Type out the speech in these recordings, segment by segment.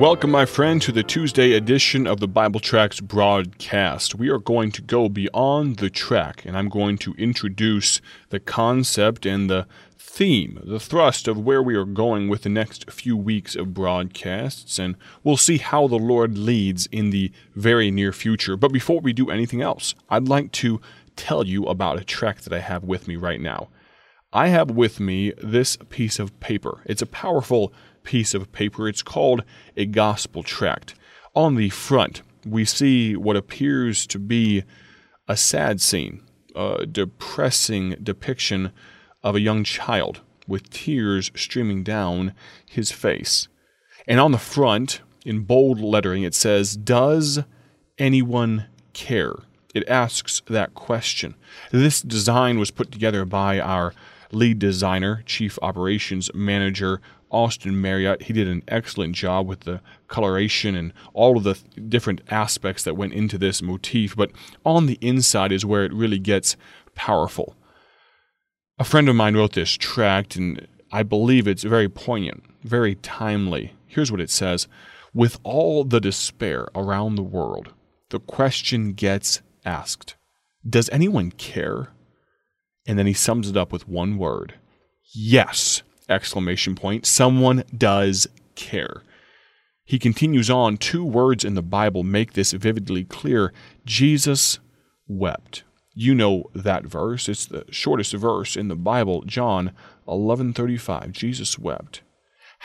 Welcome, my friend, to the Tuesday edition of the Bible Tracks broadcast. We are going to go beyond the track, and I'm going to introduce the concept and the theme, the thrust of where we are going with the next few weeks of broadcasts, and we'll see how the Lord leads in the very near future. But before we do anything else, I'd like to tell you about a track that I have with me right now. I have with me this piece of paper. It's a powerful piece of paper. It's called a gospel tract. On the front, we see what appears to be a sad scene, a depressing depiction of a young child with tears streaming down his face. And on the front, in bold lettering, it says, "Does anyone care?" It asks that question. This design was put together by our lead designer, Chief Operations Manager, Austin Marriott. He did an excellent job with the coloration and all of the different aspects that went into this motif, but on the inside is where it really gets powerful. A friend of mine wrote this tract, and I believe it's very poignant, very timely. Here's what it says. "With all the despair around the world, the question gets asked, does anyone care?" And then he sums it up with one word. Yes! Exclamation point. Someone does care. He continues on. Two words in the Bible make this vividly clear. Jesus wept. You know that verse. It's the shortest verse in the Bible, John 11:35. Jesus wept.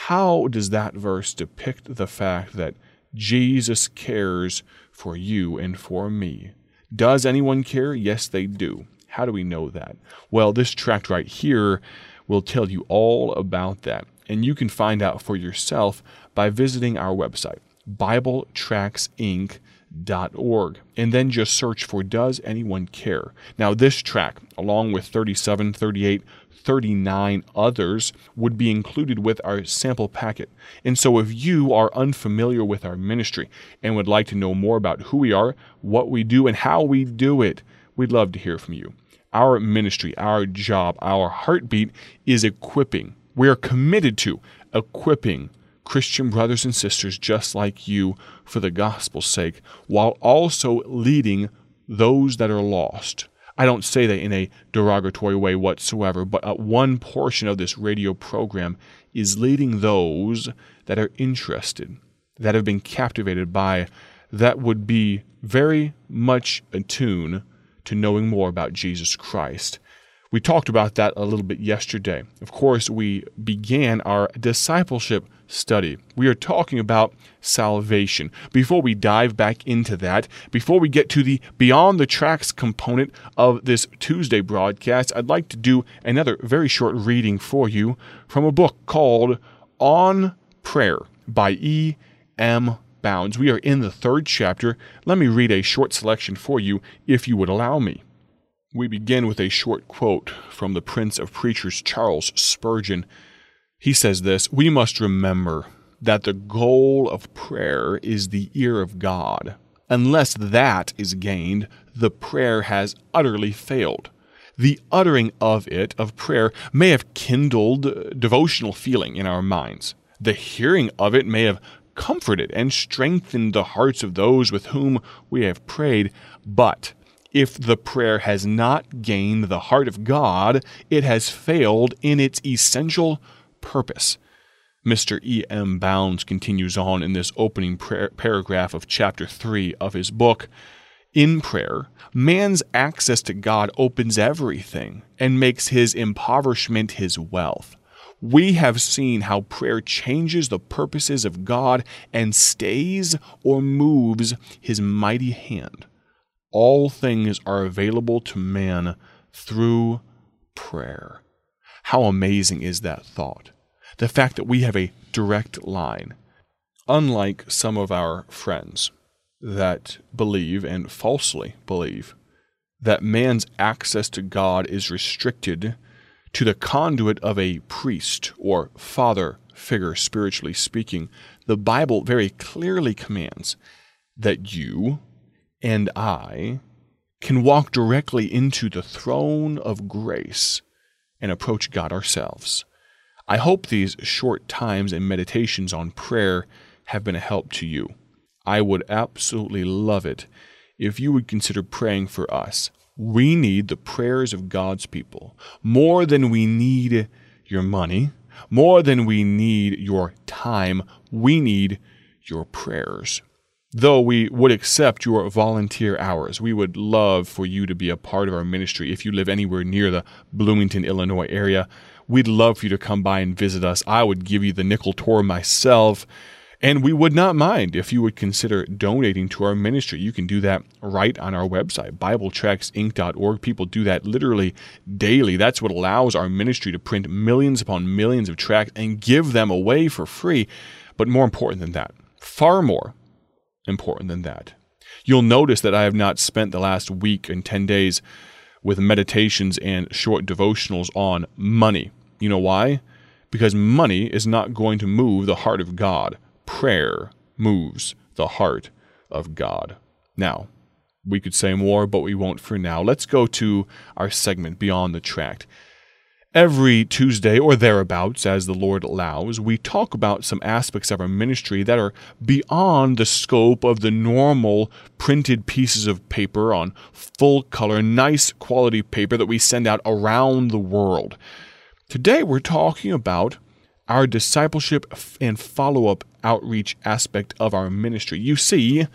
How does that verse depict the fact that Jesus cares for you and for me? Does anyone care? Yes, they do. How do we know that? Well, this tract right here will tell you all about that, and you can find out for yourself by visiting our website, BibleTracksInc.org, and then just search for "Does Anyone Care?" Now, this tract, along with 37, 38, 39 others, would be included with our sample packet. And so if you are unfamiliar with our ministry and would like to know more about who we are, what we do, and how we do it, we'd love to hear from you. Our ministry, our job, our heartbeat is equipping. We are committed to equipping Christian brothers and sisters just like you for the gospel's sake, while also leading those that are lost. I don't say that in a derogatory way whatsoever, but one portion of this radio program is leading those that are interested, that have been captivated by, that would be very much attuned to knowing more about Jesus Christ. We talked about that a little bit yesterday. Of course, we began our discipleship study. We are talking about salvation. Before we dive back into that, before we get to the Beyond the Tracks component of this Tuesday broadcast, I'd like to do another very short reading for you from a book called On Prayer by E. M. Bounds. We are in the third chapter. Let me read a short selection for you, if you would allow me. We begin with a short quote from the Prince of Preachers, Charles Spurgeon. He says this, "We must remember that the goal of prayer is the ear of God. Unless that is gained, the prayer has utterly failed. The uttering of prayer, may have kindled devotional feeling in our minds. The hearing of it may have comforted and strengthened the hearts of those with whom we have prayed. But if the prayer has not gained the heart of God, it has failed in its essential purpose." Mr. E. M. Bounds continues on in this opening paragraph of Chapter 3 of his book. "In prayer, man's access to God opens everything and makes his impoverishment his wealth. We have seen how prayer changes the purposes of God and stays or moves His mighty hand. All things are available to man through prayer." How amazing is that thought? The fact that we have a direct line. Unlike some of our friends that believe, and falsely believe, that man's access to God is restricted to the conduit of a priest or father figure, spiritually speaking, the Bible very clearly commands that you and I can walk directly into the throne of grace and approach God ourselves. I hope these short times and meditations on prayer have been a help to you. I would absolutely love it if you would consider praying for us. We need the prayers of God's people more than we need your money, more than we need your time. We need your prayers. Though we would accept your volunteer hours, we would love for you to be a part of our ministry. If you live anywhere near the Bloomington, Illinois area, we'd love for you to come by and visit us. I would give you the nickel tour myself, and we would not mind if you would consider donating to our ministry. You can do that right on our website, BibleTracksInc.org. People do that literally daily. That's what allows our ministry to print millions upon millions of tracts and give them away for free. But more important than that, far more important than that, you'll notice that I have not spent the last week and 10 days with meditations and short devotionals on money. You know why? Because money is not going to move the heart of God. Prayer moves the heart of God. Now, we could say more, but we won't for now. Let's go to our segment, Beyond the Tract. Every Tuesday or thereabouts, as the Lord allows, we talk about some aspects of our ministry that are beyond the scope of the normal printed pieces of paper on full color, nice quality paper that we send out around the world. Today we're talking about our discipleship and follow-up outreach aspect of our ministry. You see,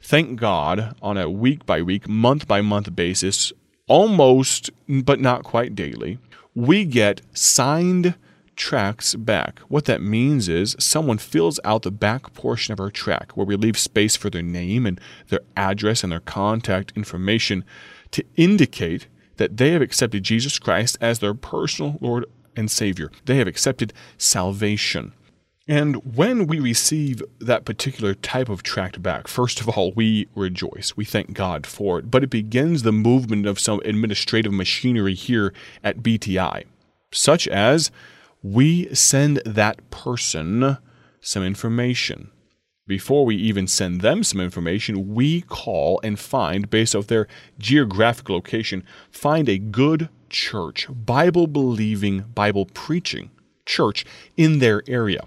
thank God, on a week-by-week, month-by-month basis, almost but not quite daily, we get signed tracts back. What that means is someone fills out the back portion of our tract where we leave space for their name and their address and their contact information to indicate that they have accepted Jesus Christ as their personal Lord and Savior. They have accepted salvation. And when we receive that particular type of tract back, first of all, we rejoice. We thank God for it. But it begins the movement of some administrative machinery here at BTI, such as we send that person some information. Before we even send them some information, we call and find, based off their geographic location, find a good church, Bible-believing, Bible-preaching church in their area.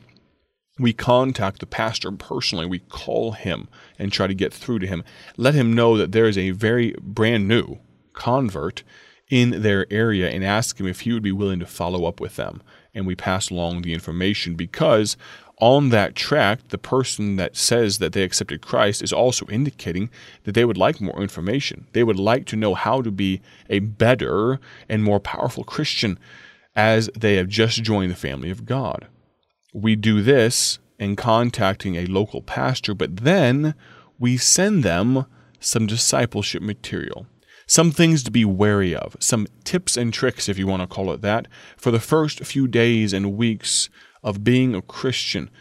We contact the pastor personally. We call him and try to get through to him. Let him know that there is a very brand new convert in their area and ask him if he would be willing to follow up with them. And we pass along the information because on that tract, the person that says that they accepted Christ is also indicating that they would like more information. They would like to know how to be a better and more powerful Christian as they have just joined the family of God. We do this in contacting a local pastor, but then we send them some discipleship material, some things to be wary of, some tips and tricks, if you want to call it that, for the first few days and weeks of being a Christian.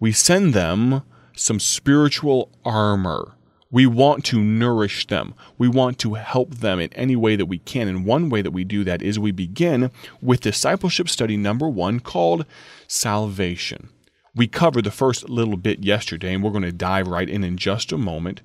We send them some spiritual armor. We want to nourish them. We want to help them in any way that we can. And one way that we do that is we begin with discipleship study number 1 called Salvation. We covered the first little bit yesterday, and we're going to dive right in just a moment.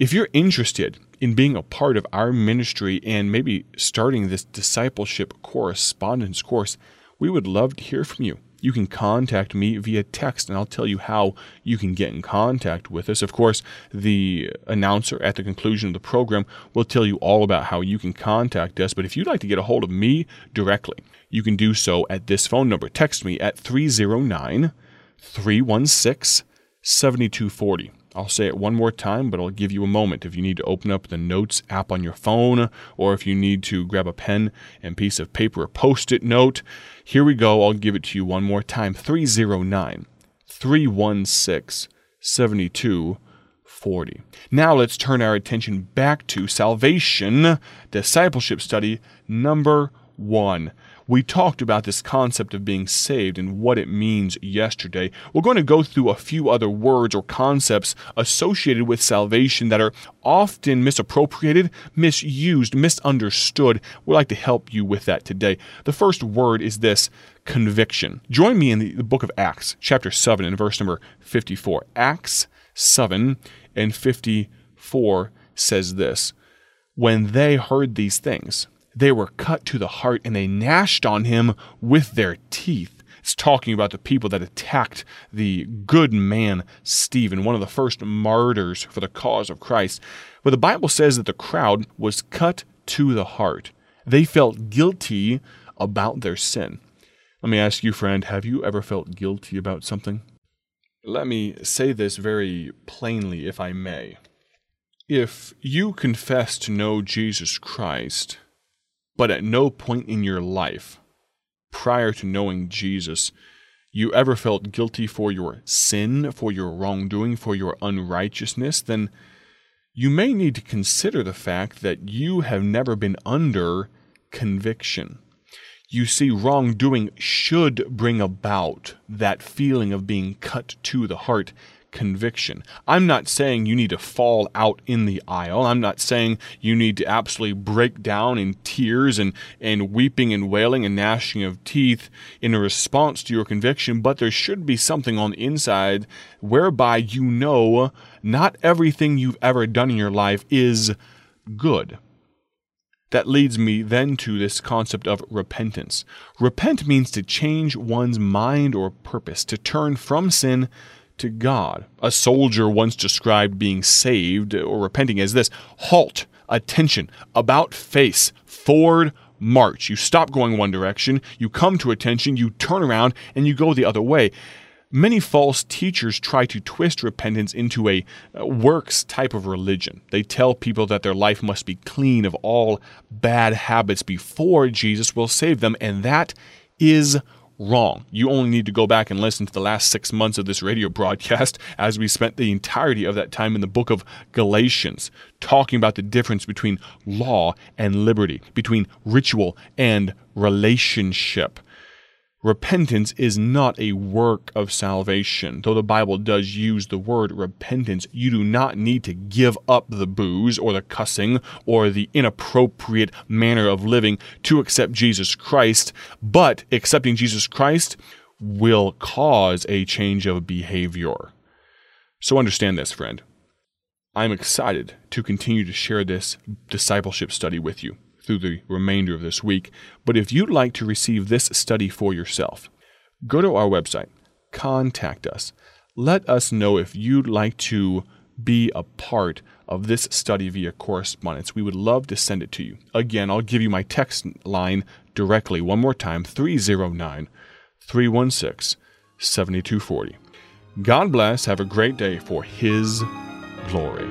If you're interested in being a part of our ministry and maybe starting this discipleship correspondence course, we would love to hear from you. You can contact me via text, and I'll tell you how you can get in contact with us. Of course, the announcer at the conclusion of the program will tell you all about how you can contact us. But if you'd like to get a hold of me directly, you can do so at this phone number. Text me at 309-316-7240. I'll say it one more time, but I'll give you a moment. If you need to open up the Notes app on your phone, or if you need to grab a pen and piece of paper, a Post-it note, here we go. I'll give it to you one more time, 309-316-7240. Now let's turn our attention back to Salvation, discipleship study number 1. We talked about this concept of being saved and what it means yesterday. We're going to go through a few other words or concepts associated with salvation that are often misappropriated, misused, misunderstood. We'd like to help you with that today. The first word is this: conviction. Join me in the book of Acts, chapter 7 and verse number 54. Acts 7 and 54 says this: "When they heard these things, they were cut to the heart, and they gnashed on him with their teeth. It's talking about the people that attacked the good man Stephen, one of the first martyrs for the cause of Christ. But the Bible says that the crowd was cut to the heart. They felt guilty about their sin. Let me ask you, friend, have you ever felt guilty about something? Let me say this very plainly, if I may. If you confess to know Jesus Christ, but at no point in your life, prior to knowing Jesus, you ever felt guilty for your sin, for your wrongdoing, for your unrighteousness, then you may need to consider the fact that you have never been under conviction. You see, wrongdoing should bring about that feeling of being cut to the heart, conviction. I'm not saying you need to fall out in the aisle. I'm not saying you need to absolutely break down in tears and weeping and wailing and gnashing of teeth in response to your conviction, but there should be something on the inside whereby you know not everything you've ever done in your life is good. That leads me then to this concept of repentance. Repent means to change one's mind or purpose, to turn from sin to God. A soldier once described being saved or repenting as this: halt, attention, about face, forward march. You stop going one direction, you come to attention, you turn around, and you go the other way. Many false teachers try to twist repentance into a works type of religion. They tell people that their life must be clean of all bad habits before Jesus will save them, and that is wrong. You only need to go back and listen to the last 6 months of this radio broadcast, as we spent the entirety of that time in the book of Galatians, talking about the difference between law and liberty, between ritual and relationship. Repentance is not a work of salvation. Though the Bible does use the word repentance, you do not need to give up the booze or the cussing or the inappropriate manner of living to accept Jesus Christ. But accepting Jesus Christ will cause a change of behavior. So understand this, friend. I'm excited to continue to share this discipleship study with you through the remainder of this week. But if you'd like to receive this study for yourself, go to our website, contact us. Let us know if you'd like to be a part of this study via correspondence. We would love to send it to you. Again, I'll give you my text line directly one more time, 309-316-7240. God bless. Have a great day for His glory.